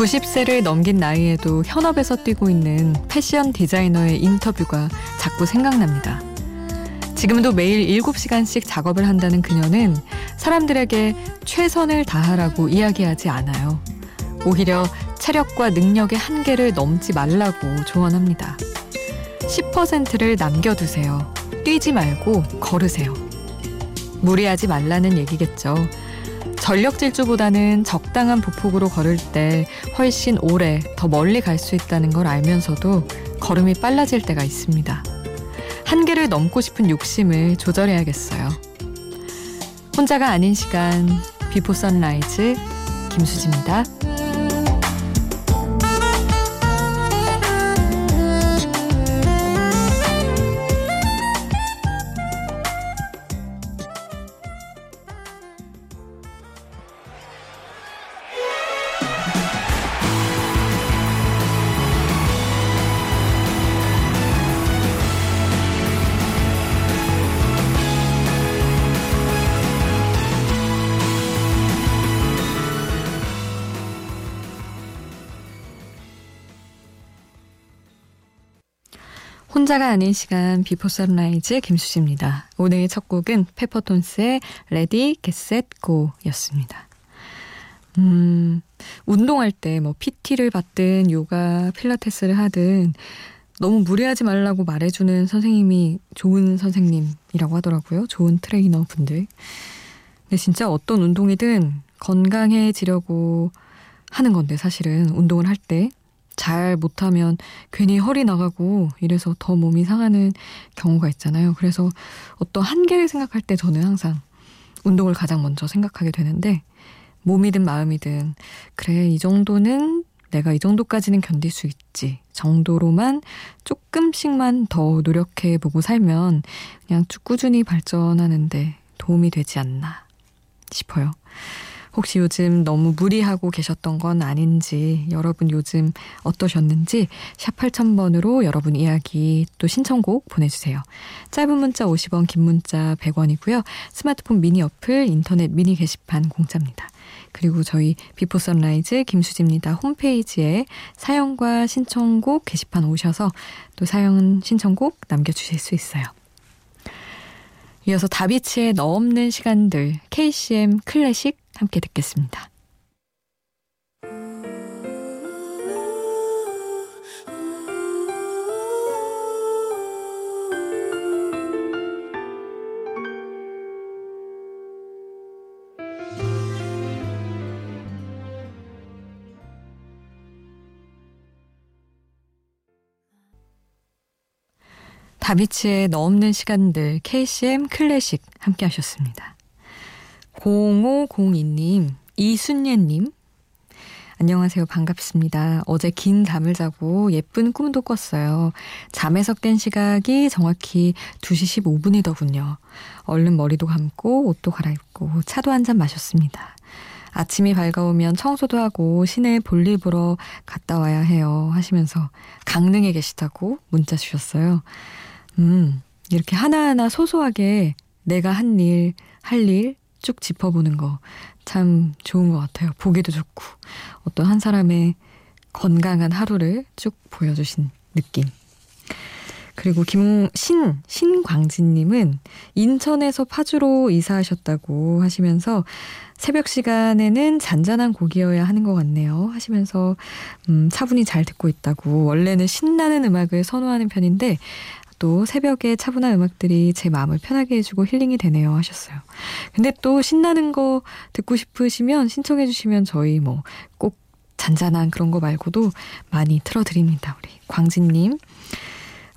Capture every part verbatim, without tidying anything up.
구십 세를 넘긴 나이에도 현업에서 뛰고 있는 패션 디자이너의 인터뷰가 자꾸 생각납니다. 지금도 매일 일곱 시간씩 작업을 한다는 그녀는 사람들에게 최선을 다하라고 이야기하지 않아요. 오히려 체력과 능력의 한계를 넘지 말라고 조언합니다. 십 퍼센트를 남겨두세요. 뛰지 말고 걸으세요. 무리하지 말라는 얘기겠죠. 전력 질주보다는 적당한 보폭으로 걸을 때 훨씬 오래 더 멀리 갈 수 있다는 걸 알면서도 걸음이 빨라질 때가 있습니다. 한계를 넘고 싶은 욕심을 조절해야겠어요. 혼자가 아닌 시간, 비포 선라이즈 김수지입니다. 혼자가 아닌 시간 비포 선라이즈 김수지입니다. 오늘의 첫 곡은 페퍼톤스의 레디 겟셋 고였습니다. 음, 운동할 때 뭐 피티를 받든 요가 필라테스를 하든 너무 무리하지 말라고 말해주는 선생님이 좋은 선생님이라고 하더라고요. 좋은 트레이너 분들. 근데 진짜 어떤 운동이든 건강해지려고 하는 건데 사실은 운동을 할 때 잘 못하면 괜히 허리 나가고 이래서 더 몸이 상하는 경우가 있잖아요. 그래서 어떤 한계를 생각할 때 저는 항상 운동을 가장 먼저 생각하게 되는데 몸이든 마음이든 그래 이 정도는 내가 이 정도까지는 견딜 수 있지 정도로만 조금씩만 더 노력해보고 살면 그냥 쭉 꾸준히 발전하는데 도움이 되지 않나 싶어요. 혹시 요즘 너무 무리하고 계셨던 건 아닌지 여러분 요즘 어떠셨는지 샵 팔천 번으로 여러분 이야기 또 신청곡 보내주세요. 짧은 문자 오십 원 긴 문자 백 원이고요. 스마트폰 미니 어플 인터넷 미니 게시판 공짜입니다. 그리고 저희 비포 선라이즈 김수지입니다. 홈페이지에 사연과 신청곡 게시판 오셔서 또 사연 신청곡 남겨주실 수 있어요. 이어서 다비치의 너 없는 시간들 케이씨엠 클래식 함께 듣겠습니다. 다비치의 너 없는 시간들 케이씨엠 클래식 함께 하셨습니다. 공오공이 님, 이순예님 안녕하세요. 반갑습니다. 어제 긴 잠을 자고 예쁜 꿈도 꿨어요. 잠에서 깬 시각이 정확히 두 시 십오 분이더군요. 얼른 머리도 감고 옷도 갈아입고 차도 한 잔 마셨습니다. 아침이 밝아오면 청소도 하고 시내 볼일 보러 갔다 와야 해요 하시면서 강릉에 계시다고 문자 주셨어요. 음, 이렇게 하나하나 소소하게 내가 한 일, 할 일 쭉 짚어보는 거 참 좋은 것 같아요. 보기도 좋고 어떤 한 사람의 건강한 하루를 쭉 보여주신 느낌. 그리고 김신, 신광진님은 인천에서 파주로 이사하셨다고 하시면서 새벽 시간에는 잔잔한 곡이어야 하는 것 같네요 하시면서 음, 차분히 잘 듣고 있다고 원래는 신나는 음악을 선호하는 편인데 또 새벽에 차분한 음악들이 제 마음을 편하게 해주고 힐링이 되네요 하셨어요. 근데 또 신나는 거 듣고 싶으시면 신청해 주시면 저희 뭐 꼭 잔잔한 그런 거 말고도 많이 틀어드립니다. 우리 광진님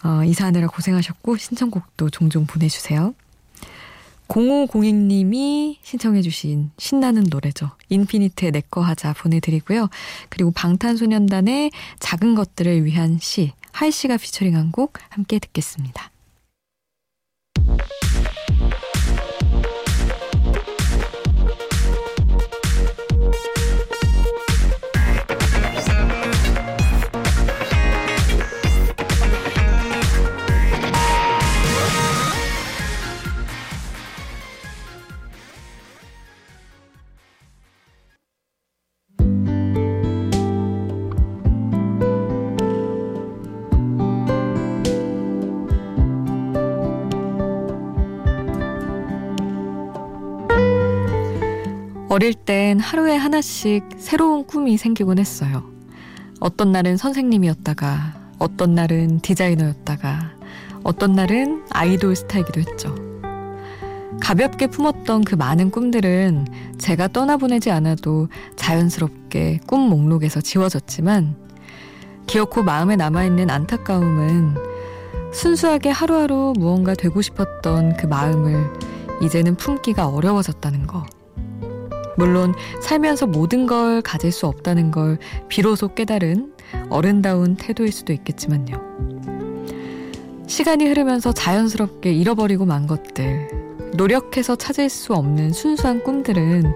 어, 이사하느라 고생하셨고 신청곡도 종종 보내주세요. 공오공이 님이 신청해 주신 신나는 노래죠. 인피니트의 내꺼 하자 보내드리고요. 그리고 방탄소년단의 작은 것들을 위한 시 하이 씨가 피처링한 곡 함께 듣겠습니다. 어릴 땐 하루에 하나씩 새로운 꿈이 생기곤 했어요. 어떤 날은 선생님이었다가, 어떤 날은 디자이너였다가, 어떤 날은 아이돌 스타이기도 했죠. 가볍게 품었던 그 많은 꿈들은 제가 떠나보내지 않아도 자연스럽게 꿈 목록에서 지워졌지만, 기어코 마음에 남아있는 안타까움은 순수하게 하루하루 무언가 되고 싶었던 그 마음을 이제는 품기가 어려워졌다는 거. 물론 살면서 모든 걸 가질 수 없다는 걸 비로소 깨달은 어른다운 태도일 수도 있겠지만요. 시간이 흐르면서 자연스럽게 잃어버리고 만 것들, 노력해서 찾을 수 없는 순수한 꿈들은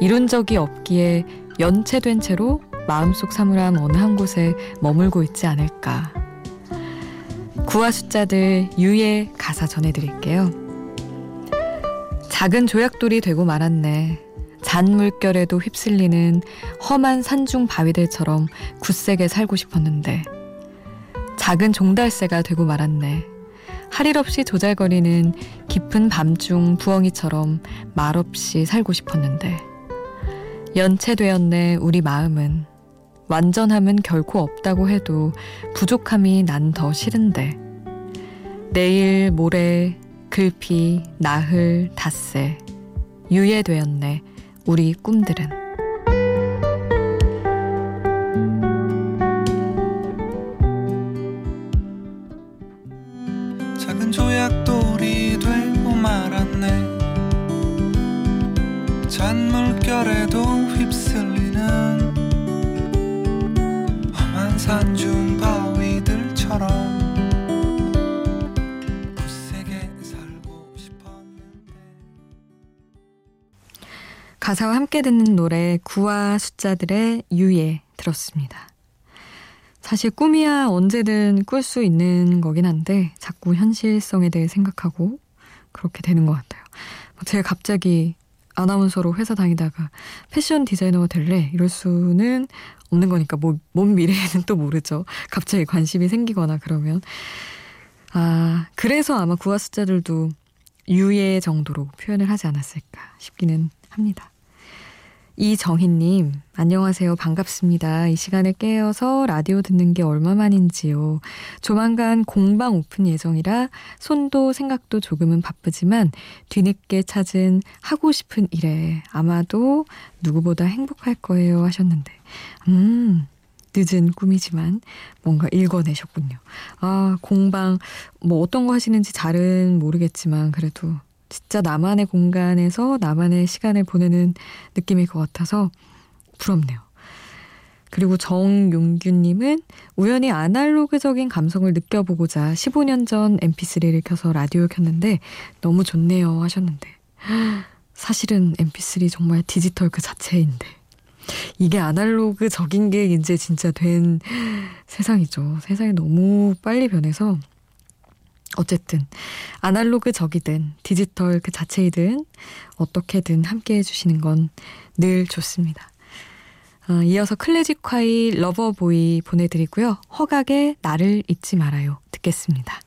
이룬 적이 없기에 연체된 채로 마음속 사물함 어느 한 곳에 머물고 있지 않을까. 구와 숫자들 유의 가사 전해드릴게요. 작은 조약돌이 되고 말았네. 잔물결에도 휩쓸리는 험한 산중 바위들처럼 굳세게 살고 싶었는데. 작은 종달새가 되고 말았네. 할일 없이 조잘거리는 깊은 밤중 부엉이처럼 말없이 살고 싶었는데. 연체되었네 우리 마음은. 완전함은 결코 없다고 해도 부족함이 난 더 싫은데. 내일 모레 글피 나흘 닷새 유예되었네 우리 꿈들은. 작은 조약돌이 되고 말았네. 잔물결에도 휩쓸리는 험한 산중 바위들처럼. 가사와 함께 듣는 노래 구와 숫자들의 유예 들었습니다. 사실 꿈이야 언제든 꿀 수 있는 거긴 한데 자꾸 현실성에 대해 생각하고 그렇게 되는 것 같아요. 제가 갑자기 아나운서로 회사 다니다가 패션 디자이너가 될래? 이럴 수는 없는 거니까 뭐, 먼 미래에는 또 모르죠. 갑자기 관심이 생기거나 그러면. 아, 그래서 아마 구와 숫자들도 유예 정도로 표현을 하지 않았을까 싶기는 합니다. 이정희님, 안녕하세요. 반갑습니다. 이 시간에 깨어서 라디오 듣는 게 얼마만인지요. 조만간 공방 오픈 예정이라 손도 생각도 조금은 바쁘지만 뒤늦게 찾은 하고 싶은 일에 아마도 누구보다 행복할 거예요 하셨는데, 음, 늦은 꿈이지만 뭔가 읽어내셨군요. 아, 공방 뭐 어떤 거 하시는지 잘은 모르겠지만 그래도 진짜 나만의 공간에서 나만의 시간을 보내는 느낌일 것 같아서 부럽네요. 그리고 정용규님은 우연히 아날로그적인 감성을 느껴보고자 십오 년 전 엠피쓰리를 켜서 라디오를 켰는데 너무 좋네요 하셨는데, 사실은 엠피쓰리 정말 디지털 그 자체인데 이게 아날로그적인 게 이제 진짜 된 세상이죠. 세상이 너무 빨리 변해서 어쨌든 아날로그적이든 디지털 그 자체이든 어떻게든 함께해 주시는 건 늘 좋습니다. 어, 이어서 클래식콰이 러버보이 보내드리고요. 허각의 나를 잊지 말아요 듣겠습니다.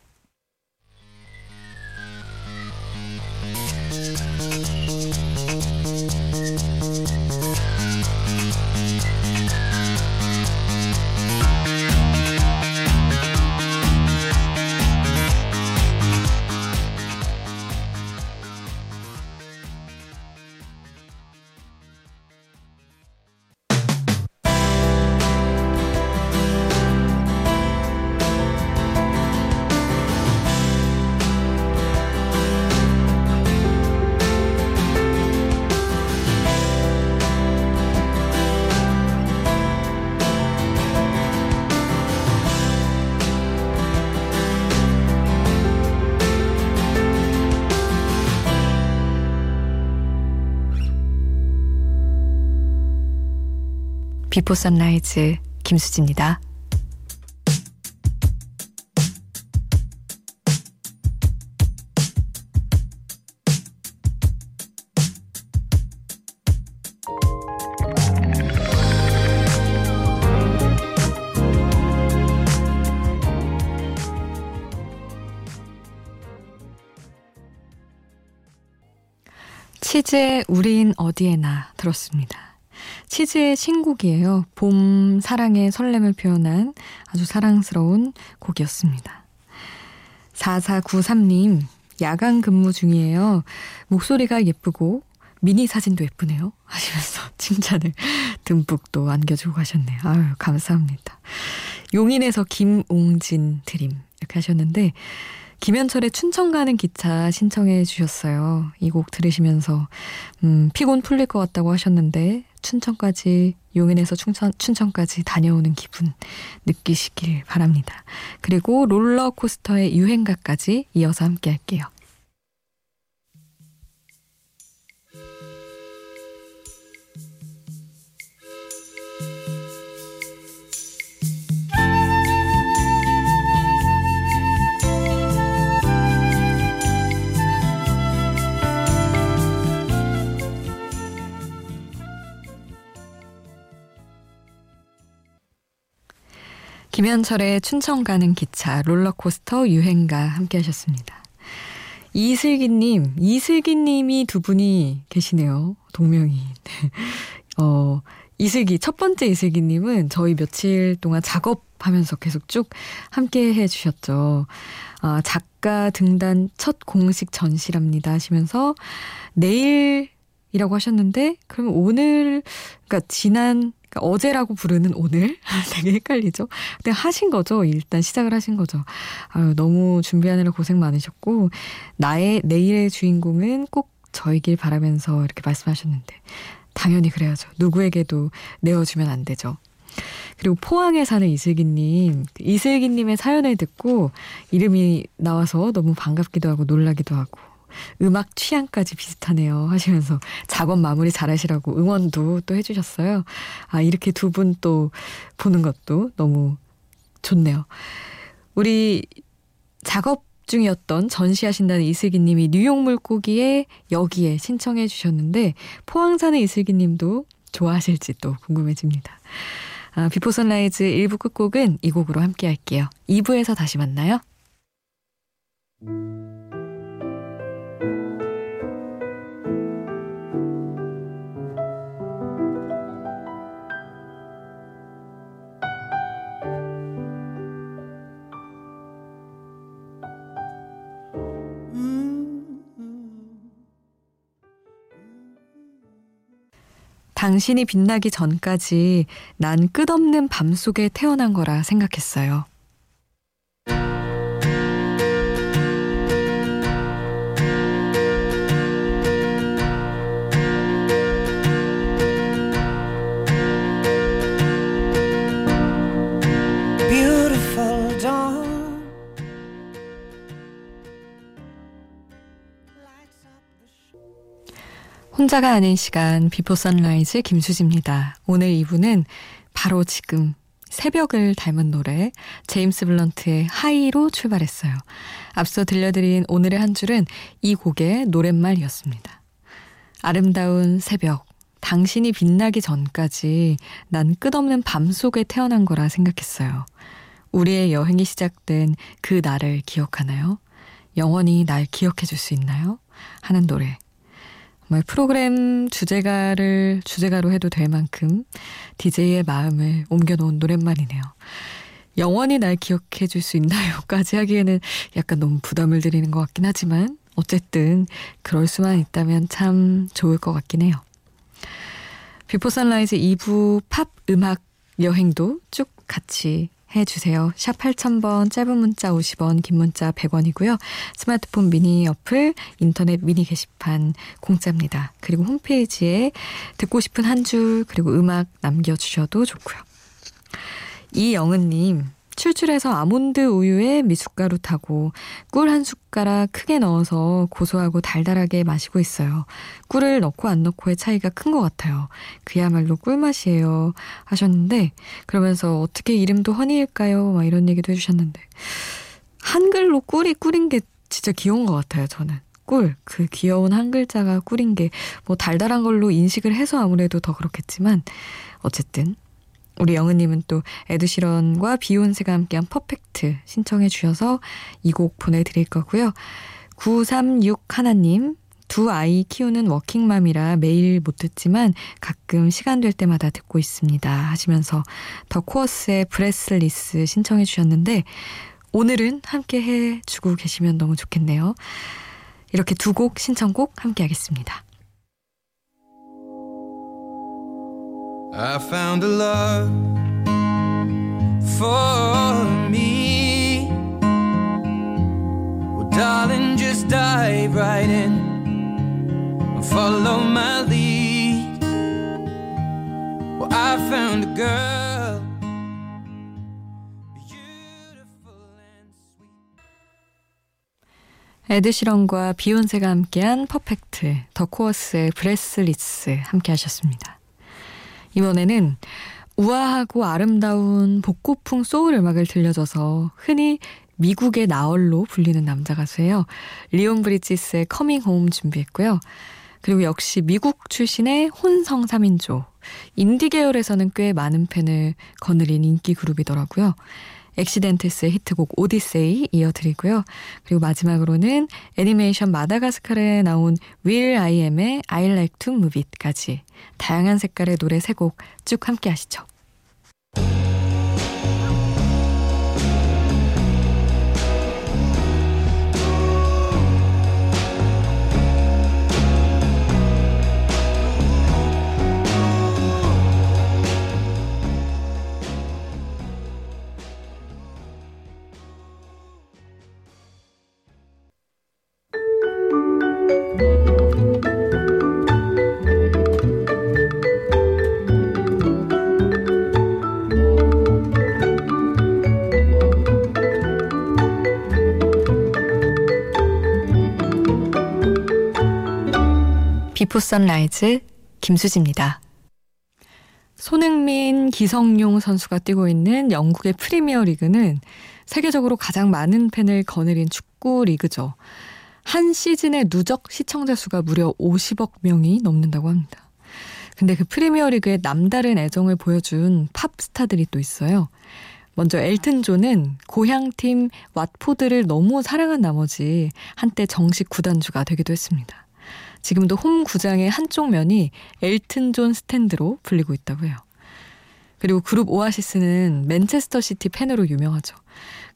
비포 선라이즈 김수지입니다. 치즈의 우린 어디에나 들었습니다. 치즈의 신곡이에요. 봄, 사랑의 설렘을 표현한 아주 사랑스러운 곡이었습니다. 사사구삼 님, 야간 근무 중이에요. 목소리가 예쁘고 미니 사진도 예쁘네요 하시면서 칭찬을 듬뿍 또 안겨주고 가셨네요. 아유, 감사합니다. 용인에서 김옹진 드림 이렇게 하셨는데, 김현철의 춘천 가는 기차 신청해 주셨어요. 이 곡 들으시면서 음, 피곤 풀릴 것 같다고 하셨는데 춘천까지, 용인에서 춘천, 춘천까지 다녀오는 기분 느끼시길 바랍니다. 그리고 롤러코스터의 유행가까지 이어서 함께 할게요. 김현철의 춘천 가는 기차, 롤러코스터, 유행가 함께 하셨습니다. 이슬기님, 이슬기님이 두 분이 계시네요. 동명이. 어, 이슬기, 첫 번째 이슬기님은 저희 며칠 동안 작업하면서 계속 쭉 함께 해주셨죠. 아, 작가 등단 첫 공식 전시랍니다 하시면서 내일이라고 하셨는데, 그럼 오늘, 그러니까 지난, 그러니까 어제라고 부르는 오늘? 되게 헷갈리죠? 근데 하신 거죠? 일단 시작을 하신 거죠. 아유, 너무 준비하느라 고생 많으셨고, 나의 내일의 주인공은 꼭 저이길 바라면서 이렇게 말씀하셨는데, 당연히 그래야죠. 누구에게도 내어주면 안 되죠. 그리고 포항에 사는 이슬기님, 이슬기님의 사연을 듣고 이름이 나와서 너무 반갑기도 하고 놀라기도 하고, 음악 취향까지 비슷하네요 하시면서 작업 마무리 잘하시라고 응원도 또 해주셨어요. 아, 이렇게 두 분 또 보는 것도 너무 좋네요. 우리 작업 중이었던 전시하신다는 이슬기님이 뉴욕 물고기에 여기에 신청해 주셨는데, 포항사는 이슬기님도 좋아하실지 또 궁금해집니다. 아, 비포 선라이즈 일 부 끝곡은 이 곡으로 함께 할게요. 이 부에서 다시 만나요. 당신이 빛나기 전까지 난 끝없는 밤속에 태어난 거라 생각했어요. 혼자가 아닌 시간, 비포 선라이즈 김수지입니다. 오늘 이 부는 바로 지금 새벽을 닮은 노래, 제임스 블런트의 하이로 출발했어요. 앞서 들려드린 오늘의 한 줄은 이 곡의 노랫말이었습니다. 아름다운 새벽, 당신이 빛나기 전까지 난 끝없는 밤속에 태어난 거라 생각했어요. 우리의 여행이 시작된 그 날을 기억하나요? 영원히 날 기억해 줄 수 있나요? 하는 노래. 프로그램 주제가를 주제가로 해도 될 만큼 디제이의 마음을 옮겨놓은 노랫말이네요. 영원히 날 기억해 줄 수 있나요?까지 하기에는 약간 너무 부담을 드리는 것 같긴 하지만, 어쨌든 그럴 수만 있다면 참 좋을 것 같긴 해요. 비포 선라이즈 이 부 팝 음악 여행도 쭉 같이 해주세요. 샵 팔천 번, 짧은 문자 오십 원, 긴 문자 백 원이고요. 스마트폰 미니 어플, 인터넷 미니 게시판 공짜입니다. 그리고 홈페이지에 듣고 싶은 한 줄, 그리고 음악 남겨주셔도 좋고요. 이영은님, 출출해서 아몬드 우유에 미숫가루 타고 꿀 한 숟가락 크게 넣어서 고소하고 달달하게 마시고 있어요. 꿀을 넣고 안 넣고의 차이가 큰 것 같아요. 그야말로 꿀맛이에요 하셨는데, 그러면서 어떻게 이름도 허니일까요? 막 이런 얘기도 해주셨는데, 한글로 꿀이 꿀인 게 진짜 귀여운 것 같아요. 저는 꿀, 그 귀여운 한 글자가 꿀인 게 뭐 달달한 걸로 인식을 해서 아무래도 더 그렇겠지만, 어쨌든 우리 영은님은 또 에드시런과 비욘세가 함께한 퍼펙트 신청해 주셔서 이 곡 보내드릴 거고요. 구삼육 하나님, 두 아이 키우는 워킹맘이라 매일 못 듣지만 가끔 시간 될 때마다 듣고 있습니다 하시면서 더 코어스의 브레슬리스 신청해 주셨는데 오늘은 함께 해주고 계시면 너무 좋겠네요. 이렇게 두 곡 신청곡 함께 하겠습니다. I found a love for me. Well, darling, just dive right in and follow my lead. Well, I found a girl. 에드시런과 비욘세가 함께한 퍼펙트, 더 코어스의 브레슬리스 함께 하셨습니다. 이번에는 우아하고 아름다운 복고풍 소울 음악을 들려줘서 흔히 미국의 나얼로 불리는 남자 가수예요. 리온 브리지스의 커밍 홈 준비했고요. 그리고 역시 미국 출신의 혼성 삼인조, 인디 계열에서는 꽤 많은 팬을 거느린 인기 그룹이더라고요. 엑시덴트스의 히트곡 오디세이 이어드리고요. 그리고 마지막으로는 애니메이션 마다가스카르에 나온 Will I Am의 I Like to Move It까지 다양한 색깔의 노래 세 곡 쭉 함께 하시죠. 비포 선라이즈 김수지입니다. 손흥민, 기성용 선수가 뛰고 있는 영국의 프리미어리그는 세계적으로 가장 많은 팬을 거느린 축구 리그죠. 한 시즌의 누적 시청자 수가 무려 오십억 명이 넘는다고 합니다. 근데 그 프리미어리그에 남다른 애정을 보여준 팝스타들이 또 있어요. 먼저 엘튼 존은 고향팀 왓포드를 너무 사랑한 나머지 한때 정식 구단주가 되기도 했습니다. 지금도 홈 구장의 한쪽 면이 엘튼 존 스탠드로 불리고 있다고 해요. 그리고 그룹 오아시스는 맨체스터 시티 팬으로 유명하죠.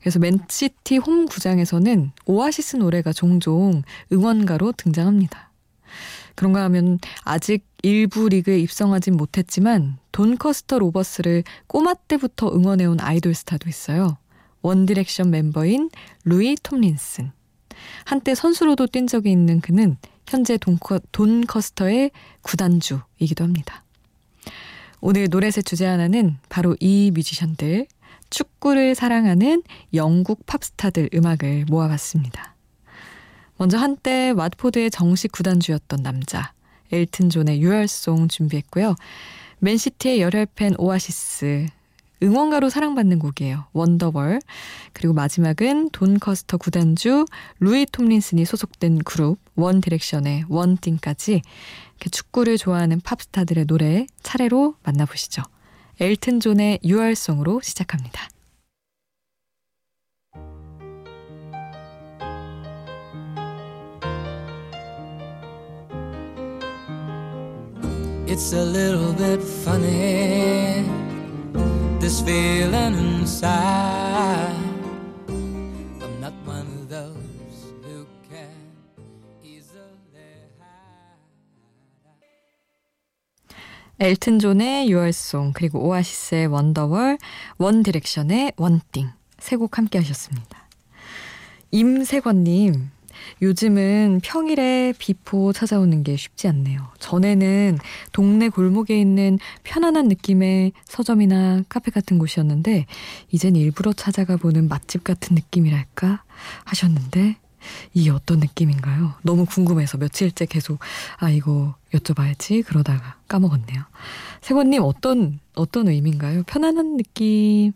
그래서 맨시티 홈 구장에서는 오아시스 노래가 종종 응원가로 등장합니다. 그런가 하면 아직 일부 리그에 입성하진 못했지만 돈커스터 로버스를 꼬마 때부터 응원해온 아이돌 스타도 있어요. 원디렉션 멤버인 루이 톰린슨. 한때 선수로도 뛴 적이 있는 그는 현재 돈커, 돈커스터의 구단주이기도 합니다. 오늘 노래의 주제 하나는 바로 이 뮤지션들, 축구를 사랑하는 영국 팝스타들 음악을 모아봤습니다. 먼저 한때 왓포드의 정식 구단주였던 남자, 엘튼 존의 유월송 준비했고요. 맨시티의 열혈팬 오아시스, 응원가로 사랑받는 곡이에요. 원더월. 그리고 마지막은 돈커스터 구단주 루이 톰린슨이 소속된 그룹 원디렉션의 원띵까지 축구를 좋아하는 팝스타들의 노래 차례로 만나보시죠. 엘튼 존의 유월송으로 시작합니다. It's a little bit funny This feeling inside I'm not one of those who can easily hide 엘튼 존의 유월송 그리고 오아시스의 원더월, 원디렉션의 원띵 세 곡 함께 하셨습니다. 임세권님 요즘은 평일에 비포 찾아오는 게 쉽지 않네요. 전에는 동네 골목에 있는 편안한 느낌의 서점이나 카페 같은 곳이었는데 이젠 일부러 찾아가 보는 맛집 같은 느낌이랄까 하셨는데 이게 어떤 느낌인가요? 너무 궁금해서 며칠째 계속 아 이거 여쭤봐야지 그러다가 까먹었네요. 세권님 어떤 어떤 의미인가요? 편안한 느낌의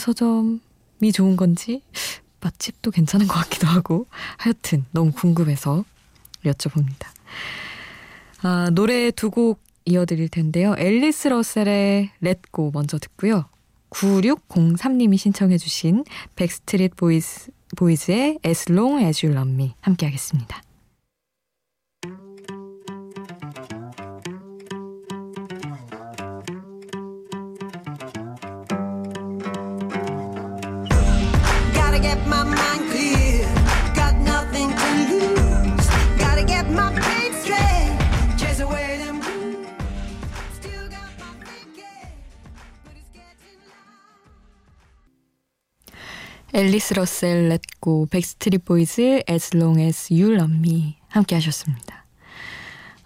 서점이 좋은 건지? 맛집도 괜찮은 것 같기도 하고 하여튼 너무 궁금해서 여쭤봅니다. 아, 노래 두 곡 이어드릴 텐데요. 앨리스 러셀의 렛고 먼저 듣고요. 구육공삼 님이 신청해 주신 백스트리트 보이즈, 보이즈의 As Long As You Love Me 함께 하겠습니다. 앨리스 러셀, 렛고, 백스트리트 보이즈, As Long As You Love Me 함께 하셨습니다.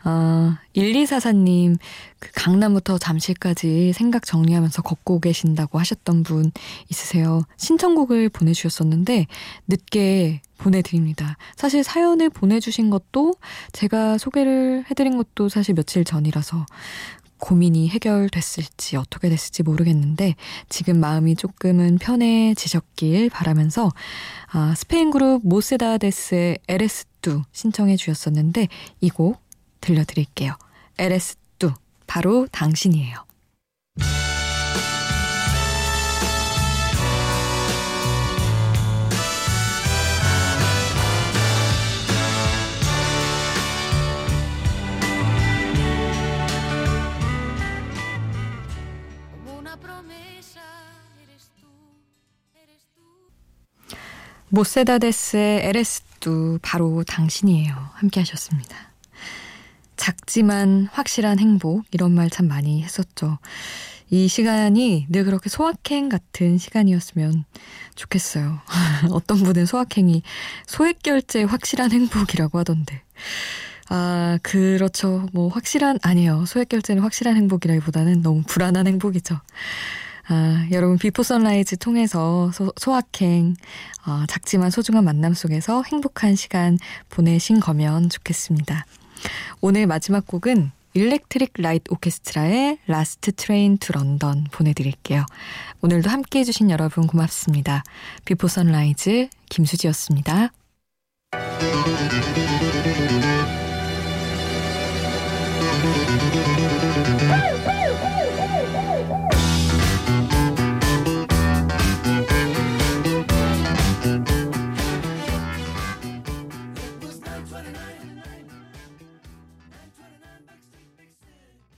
어, 일이사사님, 그 강남부터 잠실까지 생각 정리하면서 걷고 계신다고 하셨던 분 있으세요. 신청곡을 보내주셨었는데 늦게 보내드립니다. 사실 사연을 보내주신 것도 제가 소개를 해드린 것도 사실 며칠 전이라서 고민이 해결됐을지 어떻게 됐을지 모르겠는데 지금 마음이 조금은 편해지셨길 바라면서 아, 스페인 그룹 모세다데스의 엘에스투 신청해 주셨었는데 이 곡 들려드릴게요. 엘에스투 바로 당신이에요. 모세다데스의 엘에스도 바로 당신이에요. 함께 하셨습니다. 작지만 확실한 행복, 이런 말 참 많이 했었죠. 이 시간이 늘 그렇게 소확행 같은 시간이었으면 좋겠어요. 어떤 분은 소확행이 소액결제 확실한 행복이라고 하던데. 아, 그렇죠. 뭐 확실한, 아니에요. 소액결제는 확실한 행복이라기보다는 너무 불안한 행복이죠. 아, 여러분 비포 선라이즈 통해서 소, 소확행, 어, 작지만 소중한 만남 속에서 행복한 시간 보내신 거면 좋겠습니다. 오늘 마지막 곡은 일렉트릭 라이트 오케스트라의 라스트 트레인 투 런던 보내드릴게요. 오늘도 함께해 주신 여러분 고맙습니다. 비포 선라이즈 김수지였습니다.